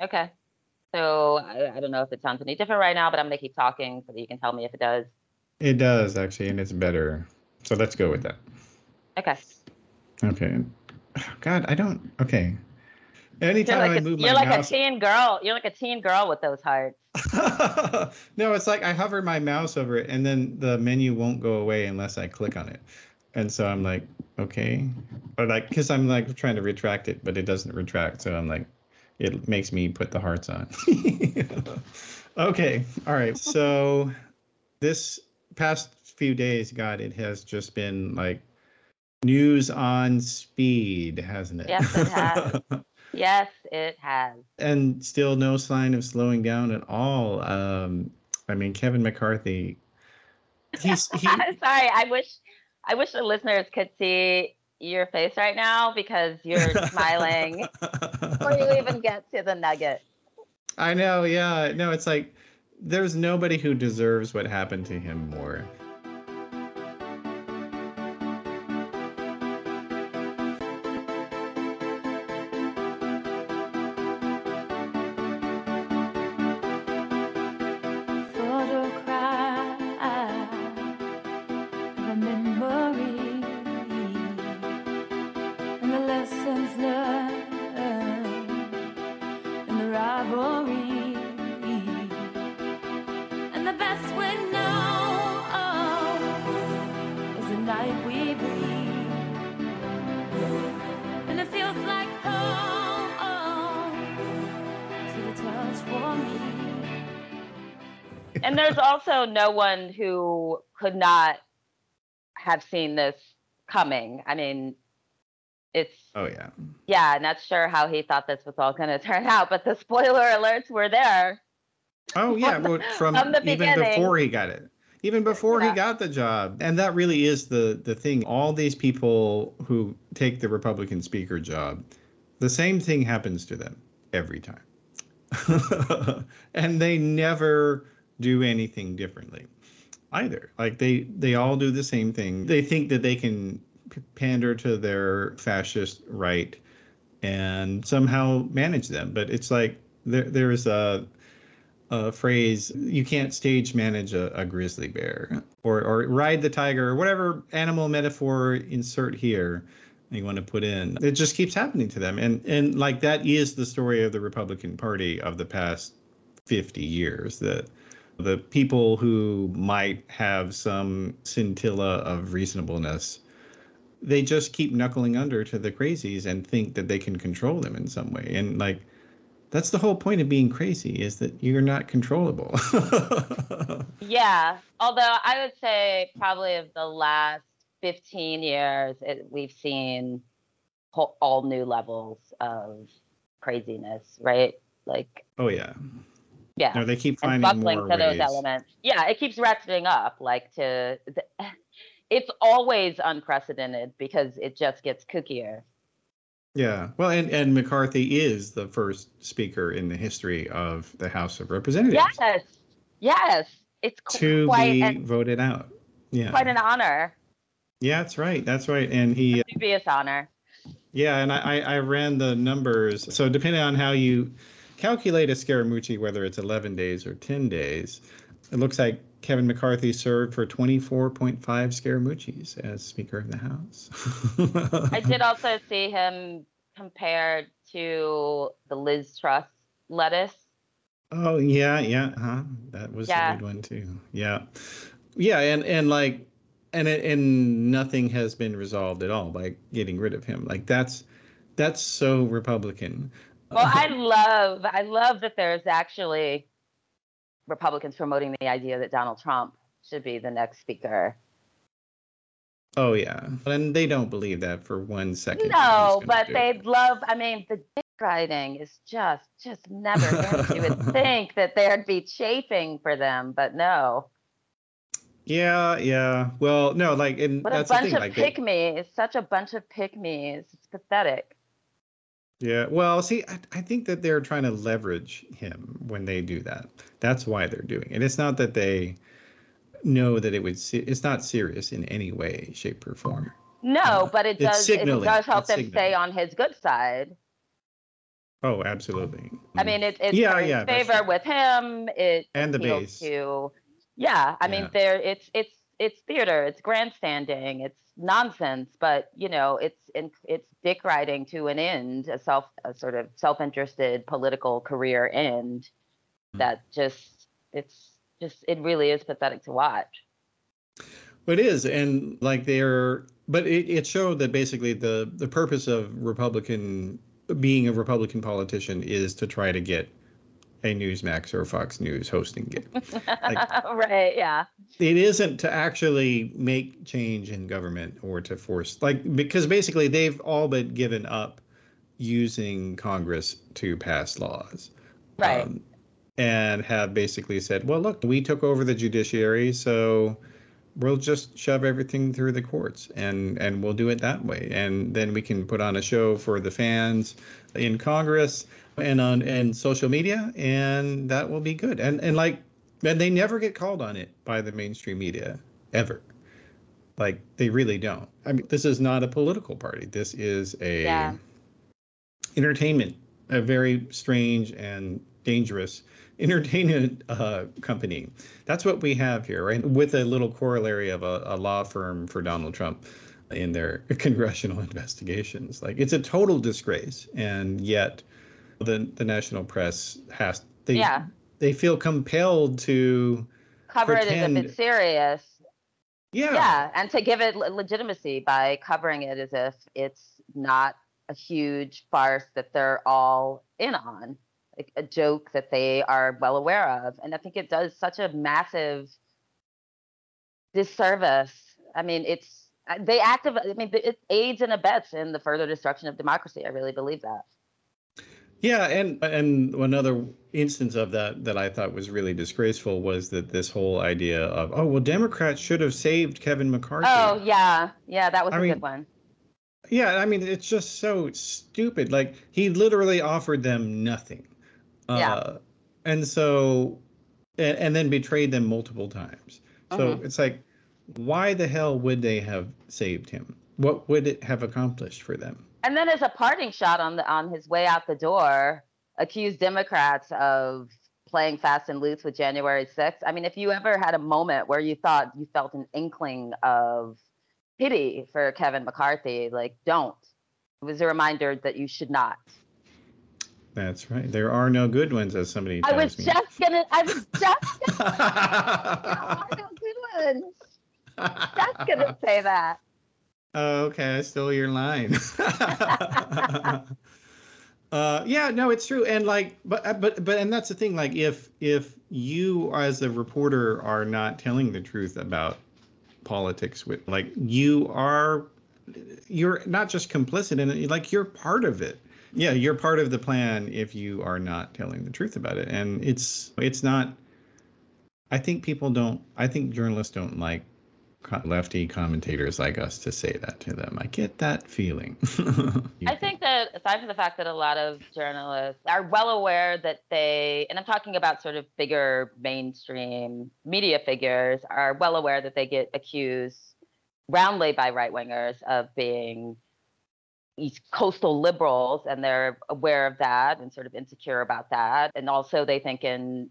Okay. So I don't know if it sounds any different right now, but I'm going to keep talking so that you can tell me if it does. It does, actually, and it's better. So let's go with that. Okay. Okay. God, I don't. Okay. Anytime I move my mouse. You're like a teen girl. You're like a teen girl with those hearts. No, it's like I hover my mouse over it, and then the menu won't go away unless I click on it. And so I'm like, okay. Or like, because I'm like trying to retract it, but it doesn't retract. So I'm like, it makes me put the hearts on. Okay. All right. So this past few days, God, it has just been like news on speed, hasn't it? Yes, it has. Yes, it has. And still no sign of slowing down at all. I mean, Kevin McCarthy. Sorry, I wish the listeners could see your face right now because you're smiling before you even get to the nugget. I know, yeah. No, it's like there's nobody who deserves what happened to him more. And there's also no one who could not have seen this coming. I mean, it's... Oh, yeah. Yeah, not sure how he thought this was all going to turn out, but the spoiler alerts were there. Oh, yeah, from the beginning. Even before he got it. Even before he got the job. And that really is the thing. All these people who take the Republican speaker job, the same thing happens to them every time. And they never... do anything differently either. Like they all do the same thing. They think that they can pander to their fascist right and somehow manage them. But it's like there is a phrase, you can't stage manage a grizzly bear or ride the tiger or whatever animal metaphor insert here you want to put in. It just keeps happening to them. And like that is the story of the Republican Party of the past 50 years, that the people who might have some scintilla of reasonableness, they just keep knuckling under to the crazies and think that they can control them in some way. And like, that's the whole point of being crazy, is that you're not controllable. Yeah. Although I would say probably of the last 15 years, we've seen all new levels of craziness, right? Like, oh, yeah. Yeah, no, they keep finding more ways. Those elements. Yeah, it keeps ratcheting up. Like it's always unprecedented because it just gets kookier. Yeah, well, and McCarthy is the first speaker in the history of the House of Representatives. Yes, yes, it's to be voted out. Yeah, quite an honor. Yeah, that's right. That's right, and he a dubious honor. Yeah, and I ran the numbers. So depending on how you calculate a Scaramucci, whether it's 11 days or 10 days, it looks like Kevin McCarthy served for 24.5 Scaramucci's as Speaker of the House. I did also see him compared to the Liz Truss lettuce. Oh, yeah. Huh? That was a good one, too. Yeah. Yeah, and nothing has been resolved at all by getting rid of him. Like, that's so Republican. Well, I love that there's actually Republicans promoting the idea that Donald Trump should be the next speaker. Oh, yeah. And they don't believe that for 1 second. No, but they'd love, I mean, the dick riding is just never good. You would think that there'd be chafing for them, but no. Yeah. Well, no, like, and that's the thing. What a bunch of pick-me's. Such a bunch of pick-me's. It's pathetic. Yeah, well, see, I think that they're trying to leverage him when they do that. That's why they're doing it. It's not that they know that it's not serious in any way, shape, or form. No, but it does help them stay on his good side. Oh, absolutely. I mean, it's favor with him. It and the base. To, yeah, I mean, there it's theater. It's grandstanding. It's nonsense. But you know, it's dick riding to an end, a sort of self-interested political career end. That it really is pathetic to watch. It is, and like it showed that basically the purpose of being a Republican politician is to try to get a Newsmax or Fox News hosting gig. Like, right, yeah. It isn't to actually make change in government or to force, because basically they've all but given up using Congress to pass laws. Right. And have basically said, well, look, we took over the judiciary, so we'll just shove everything through the courts and we'll do it that way. And then we can put on a show for the fans in Congress and on social media, and that will be good. And they never get called on it by the mainstream media, ever. Like, they really don't. I mean, this is not a political party. This is entertainment, a very strange and dangerous entertainment company. That's what we have here, right? With a little corollary of a law firm for Donald Trump in their congressional investigations. Like, it's a total disgrace, and yet the national press they feel compelled to cover it as if it's serious. Yeah. Yeah, and to give it legitimacy by covering it as if it's not a huge farce that they're all in on. A joke that they are well aware of. And I think it does such a massive disservice. I mean, it aids and abets in the further destruction of democracy. I really believe that. Yeah, and another instance of that I thought was really disgraceful was that this whole idea of, oh, well, Democrats should have saved Kevin McCarthy. Oh, yeah. Yeah, that was a good one. Yeah, I mean, it's just so stupid. Like, he literally offered them nothing. And then betrayed them multiple times. So it's like, why the hell would they have saved him? What would it have accomplished for them? And then as a parting shot on his way out the door, accused Democrats of playing fast and loose with January 6th. I mean, if you ever had a moment where you thought you felt an inkling of pity for Kevin McCarthy, don't. It was a reminder that you should not. That's right. There are no good ones, as somebody tells me. I was just gonna there are no good ones. Just gonna say that. Oh, okay. I stole your line. Yeah, no, it's true. And but that's the thing. Like, if you as a reporter are not telling the truth about politics, with you're not just complicit in it, you're part of it. Yeah, you're part of the plan if you are not telling the truth about it. And it's not, I think journalists don't like lefty commentators like us to say that to them. I get that feeling. I think that, aside from the fact that a lot of journalists are well aware that and I'm talking about sort of bigger mainstream media figures, are well aware that they get accused roundly by right-wingers of being East Coastal liberals, and they're aware of that and sort of insecure about that. And also they think in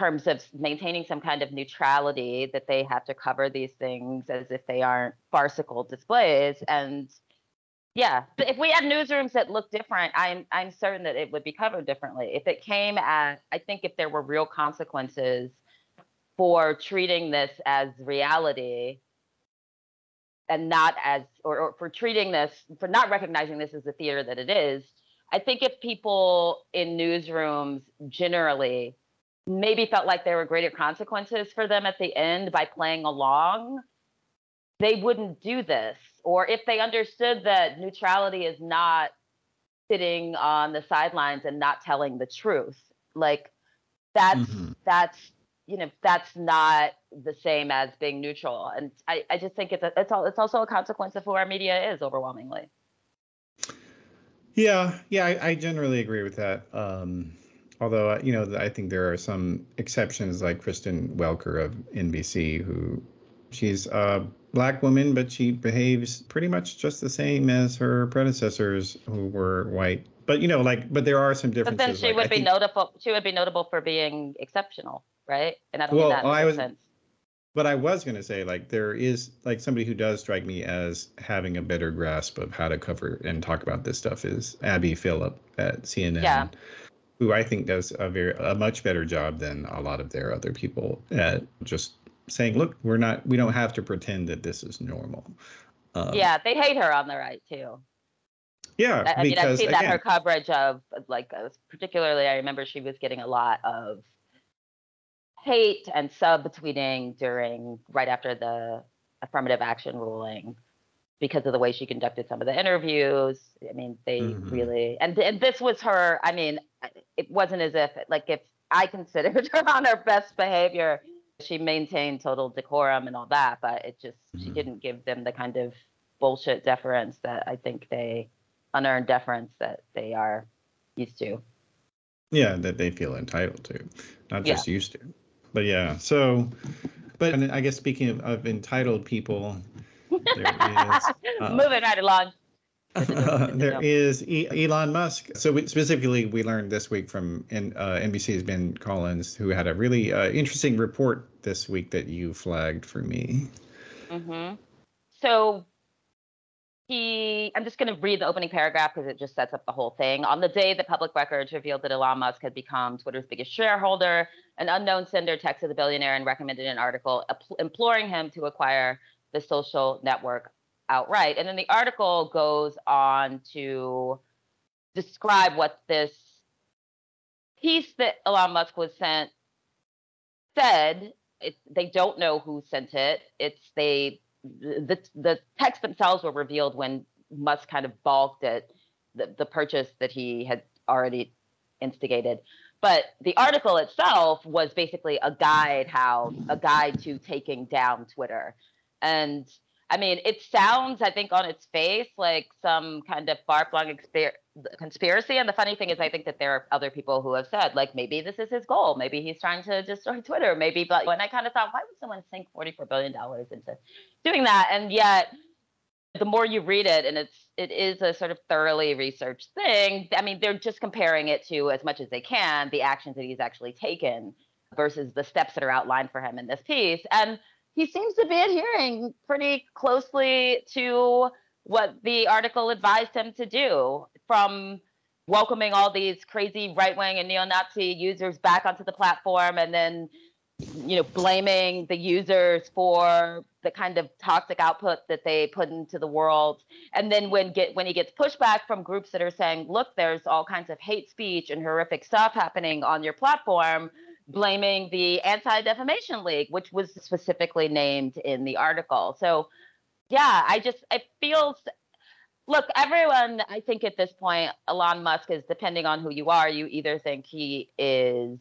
terms of maintaining some kind of neutrality that they have to cover these things as if they aren't farcical displays. And yeah, but if we had newsrooms that looked different, I'm certain that it would be covered differently. If it came at, I think if there were real consequences for treating this as reality, and not as, or for treating this, for not recognizing this as the theater that it is, I think if people in newsrooms generally maybe felt like there were greater consequences for them at the end by playing along, they wouldn't do this. Or if they understood that neutrality is not sitting on the sidelines and not telling the truth, that's not the same as being neutral. And I just think it's also a consequence of who our media is, overwhelmingly. Yeah, I generally agree with that. Although, I think there are some exceptions, like Kristen Welker of NBC, who she's black woman, but she behaves pretty much just the same as her predecessors who were white. But, you know, like, but there are some differences. But then she would be notable. She would be notable for being exceptional, right? And I don't think that makes sense. But I was going to say, like, there is, like, somebody who does strike me as having a better grasp of how to cover and talk about this stuff is Abby Phillip at CNN, yeah, who I think does a much better job than a lot of their other people at just saying, look, we don't have to pretend that this is normal. Yeah, they hate her on the right, too. Yeah, I mean, I've seen that her coverage of, like, particularly, I remember she was getting a lot of hate and subtweeting right after the affirmative action ruling because of the way she conducted some of the interviews. I mean, they really, and this was her, I mean, it wasn't as if, like, if I considered her on her best behavior, she maintained total decorum and all that, but it just, she didn't give them the kind of bullshit deference that I think unearned deference that they are used to. Yeah, that they feel entitled to, not just used to. But yeah, so, but I guess speaking of entitled people, there is... Moving right along. There is Elon Musk. So we learned this week from NBC's Ben Collins, who had a really interesting report this week that you flagged for me. So I'm just going to read the opening paragraph because it just sets up the whole thing. On the day that public records revealed that Elon Musk had become Twitter's biggest shareholder, an unknown sender texted the billionaire and recommended an article imploring him to acquire the social network outright. And then the article goes on to describe what this piece that Elon Musk was sent said. They don't know who sent it. The texts themselves were revealed when Musk kind of balked at the purchase that he had already instigated. But the article itself was basically a guide to taking down Twitter. And I mean, it sounds, I think, on its face like some kind of far-flung conspiracy. And the funny thing is, I think that there are other people who have said, like, maybe this is his goal. Maybe he's trying to destroy Twitter. Maybe, but when I kind of thought, why would someone sink $44 billion into doing that? And yet, the more you read it, and it is a sort of thoroughly researched thing. I mean, they're just comparing it to, as much as they can, the actions that he's actually taken versus the steps that are outlined for him in this piece. And he seems to be adhering pretty closely to what the article advised him to do, from welcoming all these crazy right-wing and neo-Nazi users back onto the platform and then, you know, blaming the users for the kind of toxic output that they put into the world. And then when he gets pushback from groups that are saying, look, there's all kinds of hate speech and horrific stuff happening on your platform, blaming the Anti Defamation League, which was specifically named in the article. So, yeah, it feels, look, everyone, I think at this point, Elon Musk is, depending on who you are, you either think he is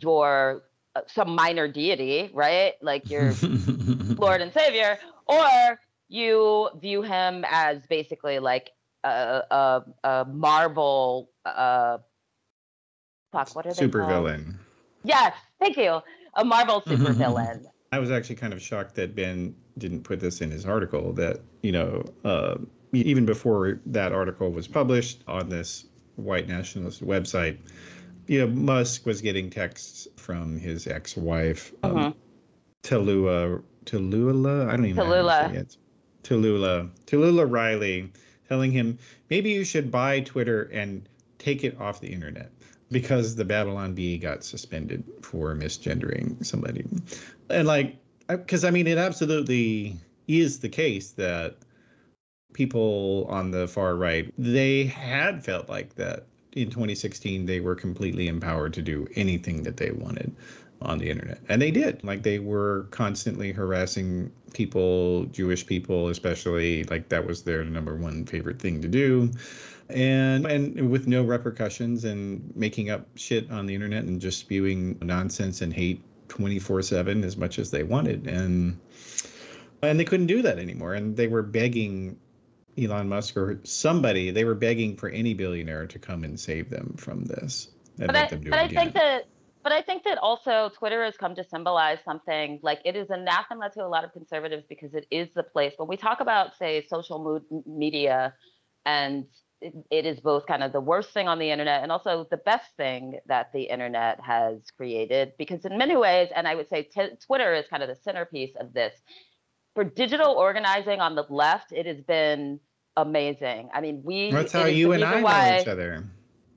some minor deity, right? Like your Lord and Savior, or you view him as basically like a Marvel, what are they called? Supervillain. Yes, thank you. A Marvel supervillain. I was actually kind of shocked that Ben didn't put this in his article, that, you know, even before that article was published on this white nationalist website, you know, Musk was getting texts from his ex-wife, Tallulah, I don't even know how to say it. Tallulah Riley, telling him, maybe you should buy Twitter and take it off the internet, because the Babylon Bee got suspended for misgendering somebody. And like, because I mean, it absolutely is the case that people on the far right, they had felt like that in 2016, they were completely empowered to do anything that they wanted on the internet. And they did. Like, they were constantly harassing people, Jewish people especially, like that was their number one favorite thing to do. And with no repercussions, and making up shit on the internet and just spewing nonsense and hate 24/7 as much as they wanted. And they couldn't do that anymore. And they were begging Elon Musk or somebody, they were begging for any billionaire to come and save them from this. And let them do it again. I think that But I think that also Twitter has come to symbolize something, like it is anathema to a lot of conservatives because it is the place. When we talk about, say, social media, and it is both kind of the worst thing on the internet and also the best thing that the internet has created, because in many ways, and I would say Twitter is kind of the centerpiece of this. For digital organizing on the left, it has been amazing. I mean, that's how you and I know each other.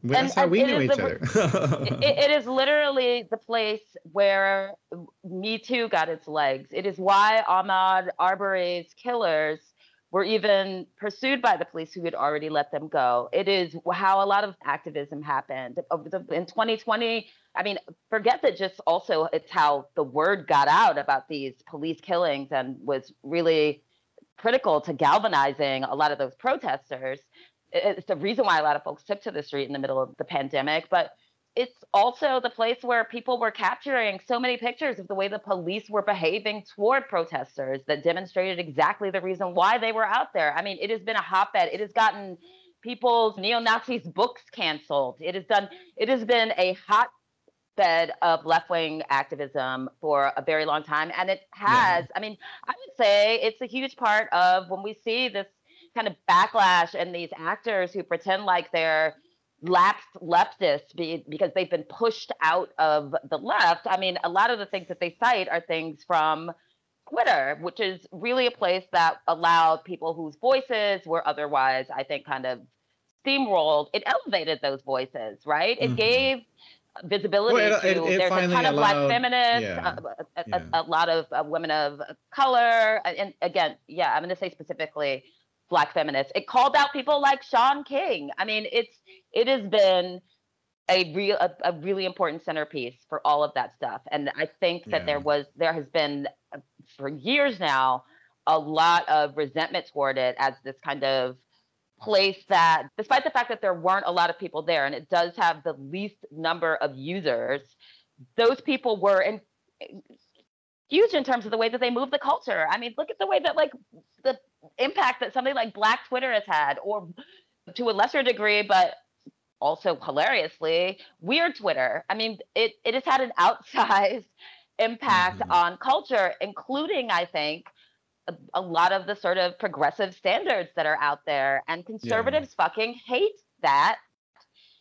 That's how we knew each other. It is literally the place where Me Too got its legs. It is why Ahmaud Arbery's killers were even pursued by the police, who had already let them go. It is how a lot of activism happened. In 2020, I mean, forget that, just also it's how the word got out about these police killings and was really critical to galvanizing a lot of those protesters. It's the reason why a lot of folks took to the street in the middle of the pandemic, but it's also the place where people were capturing so many pictures of the way the police were behaving toward protesters that demonstrated exactly the reason why they were out there. I mean, it has been a hotbed. It has gotten people's neo-Nazis books canceled. It has been a hotbed of left-wing activism for a very long time. And it has, I mean, I would say it's a huge part of when we see this kind of backlash and these actors who pretend like they're lapsed leftists because they've been pushed out of the left. I mean, a lot of the things that they cite are things from Twitter, which is really a place that allowed people whose voices were otherwise, I think, kind of steamrolled. It elevated those voices, right? It gave visibility to there's a ton of Black feminists, a lot of women of color. And again, I'm going to say specifically Black feminists. It called out people like Sean King. I mean, it has been a really important centerpiece for all of that stuff. And I think that there has been for years now a lot of resentment toward it as this kind of place that, despite the fact that there weren't a lot of people there, and it does have the least number of users, those people were huge in terms of the way that they move the culture. I mean, look at the way that the impact that something like Black Twitter has had, or to a lesser degree, but also hilariously, Weird Twitter. I mean, it has had an outsized impact on culture, including, I think, a lot of the sort of progressive standards that are out there. And conservatives fucking hate that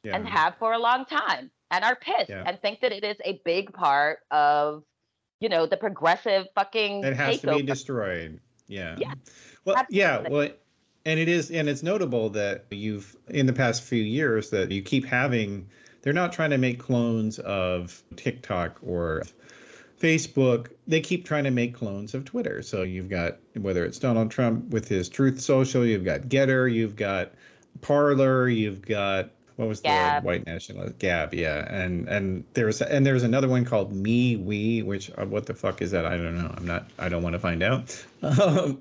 and have for a long time, and are pissed and think that it is a big part of, the progressive fucking takeover. It has to be destroyed. Yeah. Well, absolutely. And it is, and it's notable that you've, in the past few years, that you keep having, they're not trying to make clones of TikTok or Facebook. They keep trying to make clones of Twitter. So you've got, whether it's Donald Trump with his Truth Social, you've got Getter, you've got Parler, you've got, what was the white nationalist? Gab, and there's another one called We, which what the fuck is that? I don't know. I don't want to find out.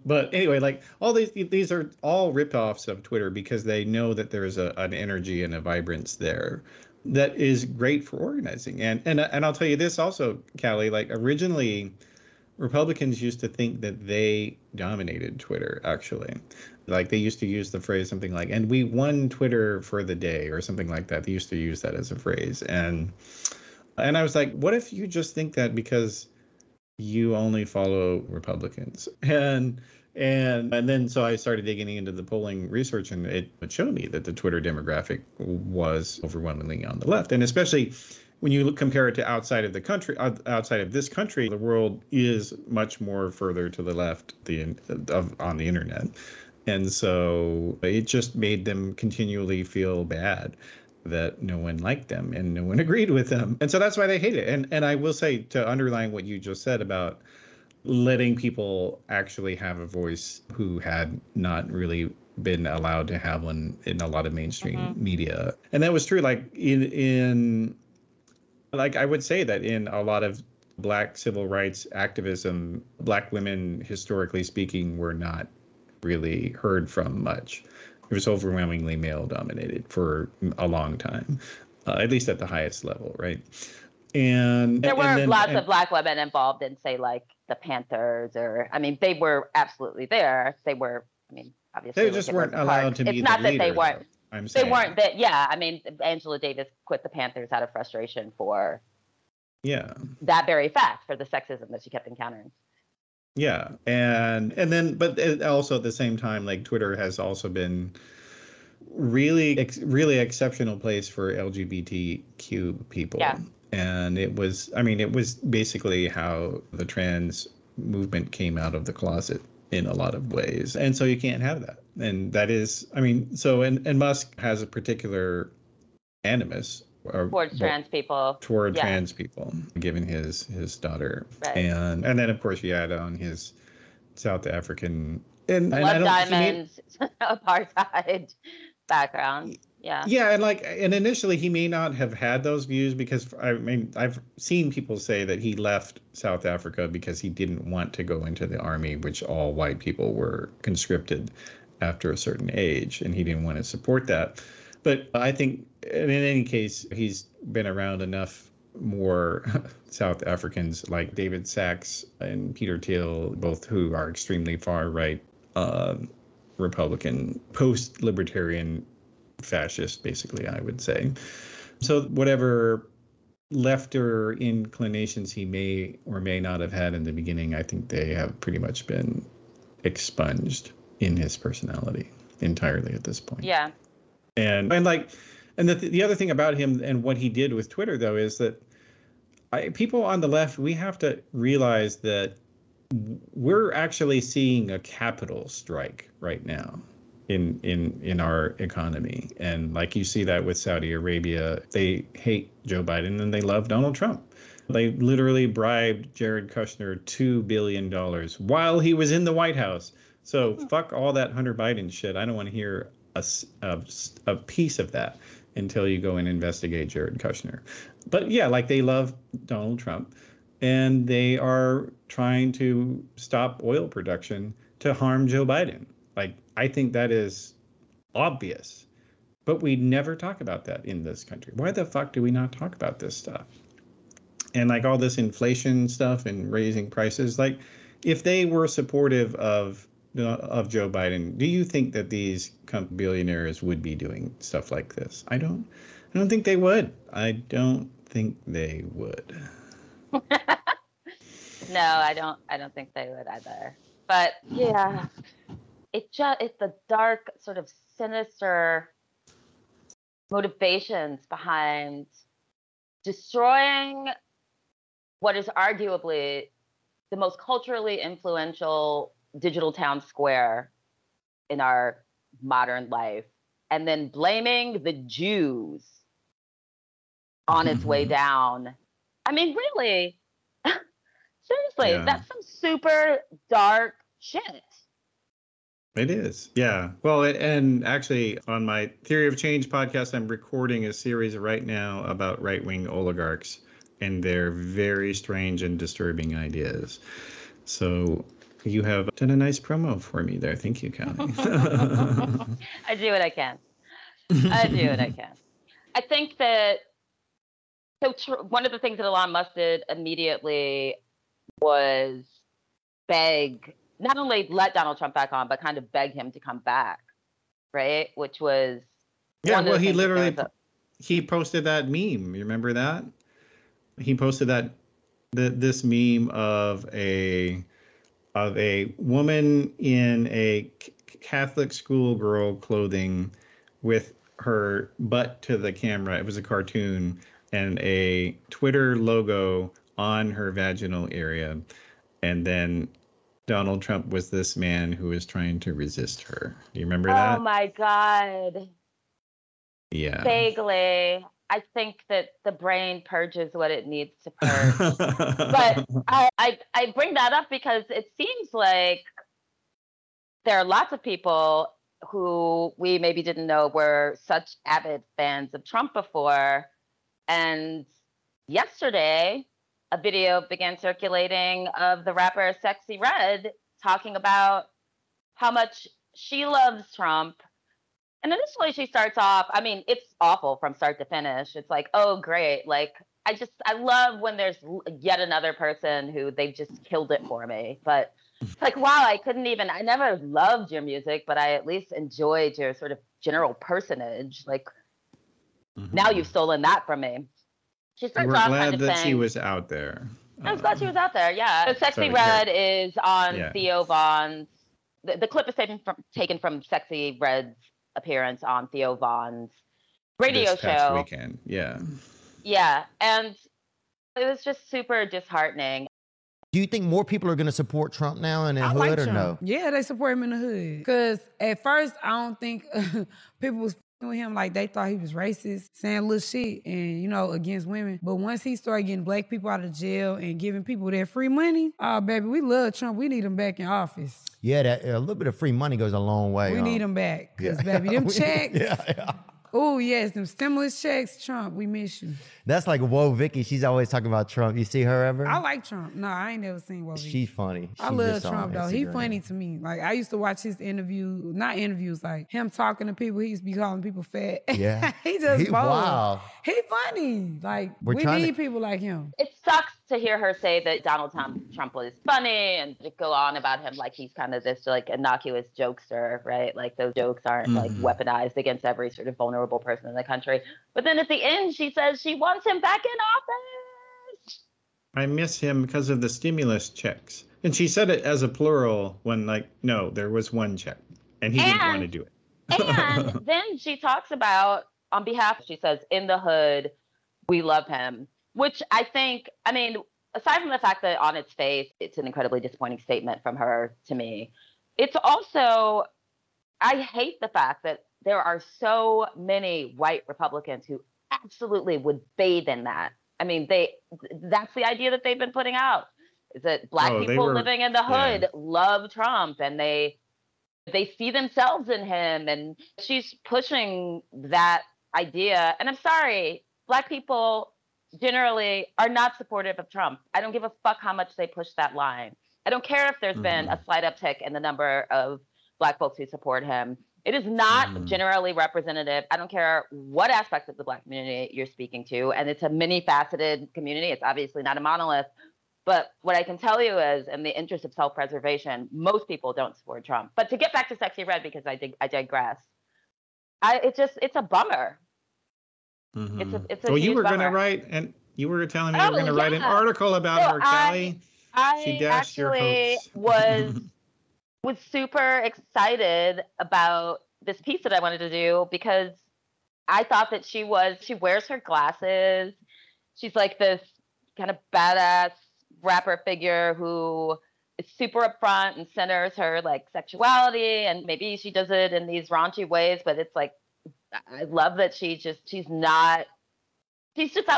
But anyway, like all these are all ripoffs of Twitter because they know that there's an energy and a vibrance there that is great for organizing. And I'll tell you this also, Callie. Like originally, Republicans used to think that they dominated Twitter, actually. Like they used to use the phrase something like, and we won Twitter for the day, or something like that. They used to use that as a phrase. And I was like, what if you just think that because you only follow Republicans? And then so I started digging into the polling research, and it showed me that the Twitter demographic was overwhelmingly on the left. And especially when you compare it to outside of this country, the world is much more further to the left on the internet. And so it just made them continually feel bad that no one liked them and no one agreed with them. And so that's why they hate it. And I will say, to underline what you just said about letting people actually have a voice who had not really been allowed to have one in a lot of mainstream media. And that was true. Like I would say that in a lot of Black civil rights activism, Black women, historically speaking, were not really heard from much. It was overwhelmingly male dominated for a long time, at least at the highest level, right? And there were lots of Black women involved in, say, like the Panthers, or I mean, they were absolutely there. They were, I mean, obviously they just weren't allowed to be the leader. It's not that they weren't. They weren't. Angela Davis quit the Panthers out of frustration for Yeah. That very fact for the sexism that she kept encountering. Yeah. And then, but also at the same time, like Twitter has also been really exceptional place for LGBTQ people. Yeah. And it was, I mean, it was basically how the trans movement came out of the closet in a lot of ways. And so you can't have that. And that is, I mean, so, and Musk has a particular animus towards trans people, given his daughter. Right. And then, of course, you add on his South African and love diamonds, apartheid background. Yeah. Yeah. And like, and initially he may not have had those views because I mean, I've seen people say that he left South Africa because he didn't want to go into the army, which all white people were conscripted after a certain age. And he didn't want to support that. But I think in any case, he's been around enough more South Africans like David Sachs and Peter Thiel, both who are extremely far right Republican, post-libertarian fascist, basically, I would say. So whatever lefter inclinations he may or may not have had in the beginning, I think they have pretty much been expunged in his personality entirely at this point. Yeah. And like, and the other thing about him and what he did with Twitter, though, is that people on the left, we have to realize that we're actually seeing a capital strike right now in our economy. And like you see that with Saudi Arabia, they hate Joe Biden and they love Donald Trump. They literally bribed Jared Kushner $2 billion while he was in the White House. So fuck all that Hunter Biden shit. I don't want to hear a piece of that until you go and investigate Jared Kushner. But yeah, like they love Donald Trump and they are trying to stop oil production to harm Joe Biden. Like, I think that is obvious, but we never talk about that in this country. Why the fuck do we not talk about this stuff? And like all this inflation stuff and raising prices, like if they were supportive of Joe Biden, do you think that these billionaires would be doing stuff like this? I don't think they would. I don't think they would. No, I don't think they would either. But yeah, it's the dark sort of sinister motivations behind destroying what is arguably the most culturally influential digital town square in our modern life, and then blaming the Jews on its way down. I mean, really, seriously, yeah. That's some super dark shit. It is. Yeah. Well, and actually on my Theory of Change podcast, I'm recording a series right now about right-wing oligarchs and their very strange and disturbing ideas. So you have done a nice promo for me there. Thank you, Connie. I do what I can. I think that one of the things that Elon Musk did immediately was beg, not only let Donald Trump back on, but kind of beg him to come back, right? Which was... Yeah, well, he literally... He posted that meme. You remember that? He posted that... This meme of a woman in a Catholic schoolgirl clothing with her butt to the camera. It was a cartoon and a Twitter logo on her vaginal area. And then Donald Trump was this man who was trying to resist her. Do you remember that? Oh, my God. Yeah. Vaguely. I think that the brain purges what it needs to purge. But I bring that up because it seems like there are lots of people who we maybe didn't know were such avid fans of Trump before. And yesterday, a video began circulating of the rapper Sexyy Red talking about how much she loves Trump. And initially she starts off, I mean, it's awful from start to finish. It's like, oh, great. Like, I love when there's yet another person who they've just killed it for me. But it's like, wow, I never loved your music, but I at least enjoyed your sort of general personage. Like, now you've stolen that from me. She starts off kind of saying, we're glad that she was out there. I was glad she was out there, yeah. So Sexyy Red is on Theo Von's. The clip is taken from Sexyy Red's appearance on Theo Von's radio this past show. Weekend, yeah. Yeah, and it was just super disheartening. Do you think more people are going to support Trump now in the hood like or Trump. No? Yeah, they support him in the hood. Because at first, I don't think people was with him like they thought he was racist, saying little shit and, you know, against women. But once he started getting black people out of jail and giving people their free money, oh, baby, we love Trump. We need him back in office. Yeah, that a little bit of free money goes a long way. We need him back. Because, baby, them checks. Yeah. Oh, yes, them stimulus checks, Trump, we miss you. That's like whoa Vicky. She's always talking about Trump. You see her ever? I like Trump. No, I ain't never seen whoa Vicky. She's funny. I love Trump, though. He's funny to me. Like, I used to watch his interviews, like him talking to people. He used to be calling people fat. Yeah. He's bold. Wow. He's funny. Like, we need people like him. It sucks to hear her say that Donald Trump was funny and go on about him like he's kind of this like innocuous jokester, right? Like those jokes aren't like weaponized against every sort of vulnerable person in the country. But then at the end, she says she wants him back in office. I miss him because of the stimulus checks. And she said it as a plural when like, no, there was one check and he didn't want to do it. And then she talks about on behalf, she says, in the hood, we love him. Which I think, I mean, aside from the fact that on its face, it's an incredibly disappointing statement from her to me. It's also, I hate the fact that there are so many white Republicans who absolutely would bathe in that. I mean, that's the idea that they've been putting out, is that black people living in the hood love Trump and they see themselves in him. And she's pushing that idea. And I'm sorry, black people generally are not supportive of Trump. I don't give a fuck how much they push that line. I don't care if there's been a slight uptick in the number of black folks who support him. It is not generally representative. I don't care what aspects of the black community you're speaking to. And it's a many-faceted community. It's obviously not a monolith. But what I can tell you is, in the interest of self-preservation, most people don't support Trump. But to get back to Sexyy Red, because I digress, it's a bummer. Mm-hmm. It's a huge you were going to write, and you were telling me you were going to write an article about her, Callie. She dashed your hopes. was super excited about this piece that I wanted to do because I thought that she wears her glasses. She's like this kind of badass rapper figure who is super upfront and centers her like sexuality, and maybe she does it in these raunchy ways, but it's like, I love that she's just out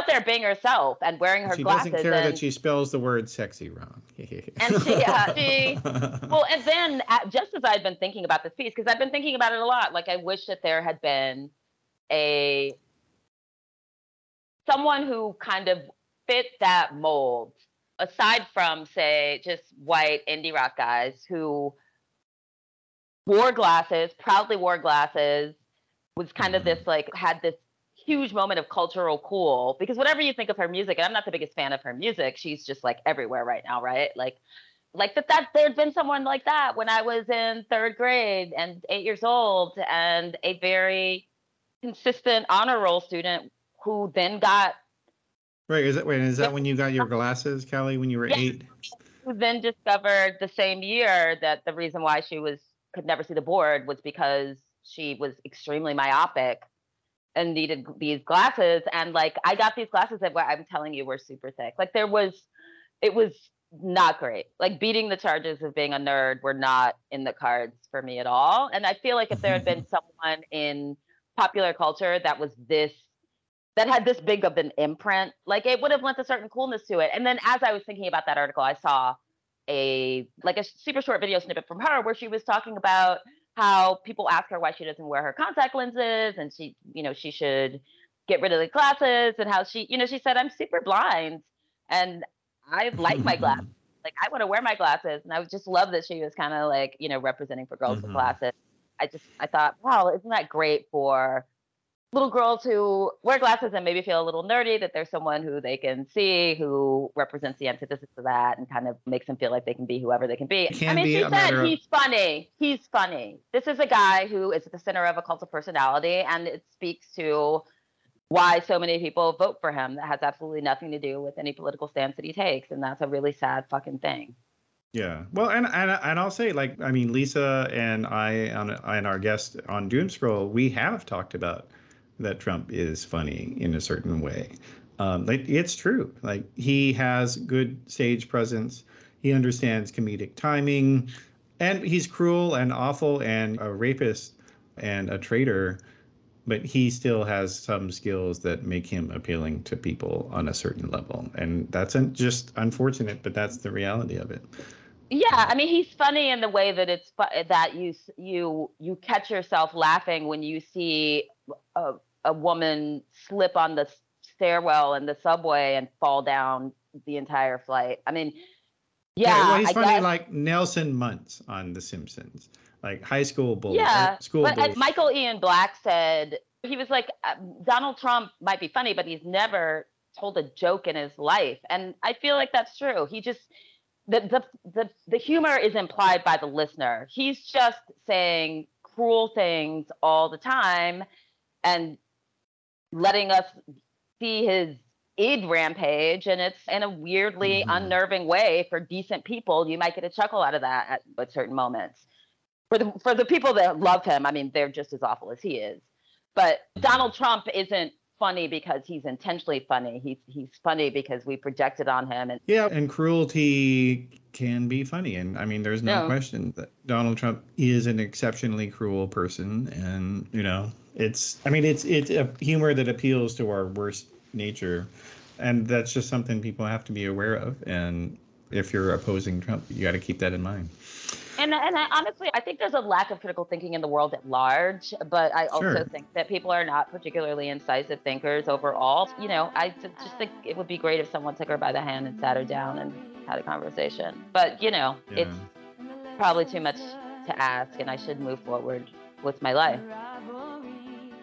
there being herself and wearing her glasses. She doesn't care that she spells the word sexy wrong. And and then just as I'd been thinking about this piece, because I've been thinking about it a lot, like I wish that there had been someone who kind of fit that mold, aside from, say, just white indie rock guys who proudly wore glasses, was kind of this, like, had this huge moment of cultural cool, because whatever you think of her music, and I'm not the biggest fan of her music, she's just like everywhere right now, right? Like that there'd been someone like that when I was in third grade and 8 years old, and a very consistent honor roll student who then got. Right. Is that when you got your glasses, Callie, when you were eight? Who then discovered the same year that the reason why she could never see the board was because she was extremely myopic and needed these glasses. And like, I got these glasses that I'm telling you were super thick. Like it was not great. Like beating the charges of being a nerd were not in the cards for me at all. And I feel like if there had been someone in popular culture that was that had this big of an imprint, like it would have lent a certain coolness to it. And then as I was thinking about that article, I saw a super short video snippet from her where she was talking about how people ask her why she doesn't wear her contact lenses, and she, you know, she should get rid of the glasses, and how she, you know, she said, I'm super blind and I like my glasses. Like I want to wear my glasses. And I just love that she was kind of like, you know, representing for girls with glasses. I thought, wow, isn't that great for little girls who wear glasses and maybe feel a little nerdy, that there's someone who they can see who represents the antithesis of that and kind of makes them feel like they can be whoever they can be. She said he's funny. He's funny. This is a guy who is at the center of a cult of personality, and it speaks to why so many people vote for him. That has absolutely nothing to do with any political stance that he takes. And that's a really sad fucking thing. Yeah. Well, and I'll say, like, I mean, Lisa and I and our guest on Doomscroll, we have talked about that Trump is funny in a certain way. It's true. Like, he has good stage presence. He understands comedic timing, and he's cruel and awful and a rapist and a traitor, but he still has some skills that make him appealing to people on a certain level. And that's just unfortunate, but that's the reality of it. Yeah, I mean, he's funny in the way that it's that you catch yourself laughing when you see a woman slip on the stairwell in the subway and fall down the entire flight. I mean, yeah, well, he's funny like Nelson Muntz on The Simpsons. Like high school bullies. Yeah, school but bullies. As Michael Ian Black said, he was like, Donald Trump might be funny, but he's never told a joke in his life. And I feel like that's true. He just, the humor is implied by the listener. He's just saying cruel things all the time and letting us see his id rampage, and it's in a weirdly unnerving way for decent people. You might get a chuckle out of that at certain moments. For the people that love him, I mean, they're just as awful as he is. But Donald Trump isn't funny because he's intentionally funny. He's funny because we projected on him. And yeah, and cruelty can be funny. And I mean, there's no question that Donald Trump is an exceptionally cruel person. And, you know, it's a humor that appeals to our worst nature. And that's just something people have to be aware of. And if you're opposing Trump, you got to keep that in mind. And honestly, I think there's a lack of critical thinking in the world at large, but I also think that people are not particularly incisive thinkers overall. You know, I just think it would be great if someone took her by the hand and sat her down and had a conversation. But, you know, it's probably too much to ask, and I should move forward with my life.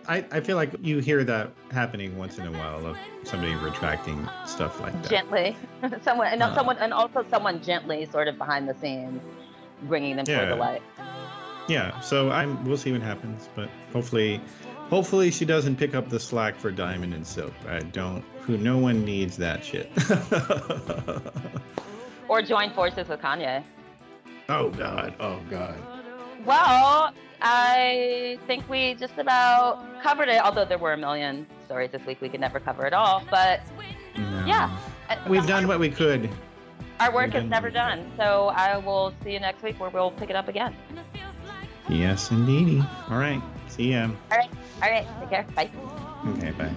I feel like you hear that happening once in a while, of somebody retracting stuff like that. Gently. someone gently sort of behind the scenes, bringing them toward the light. Yeah, so we'll see what happens, but hopefully she doesn't pick up the slack for Diamond and Silk. No one needs that shit. Or join forces with Kanye. Oh God. Well, I think we just about covered it, although there were a million stories this week we could never cover it all, but yeah. We've done what we could. Our work is never done, so I will see you next week where we'll pick it up again. Yes, indeedy. All right, see ya. All right, take care, bye. Okay, bye.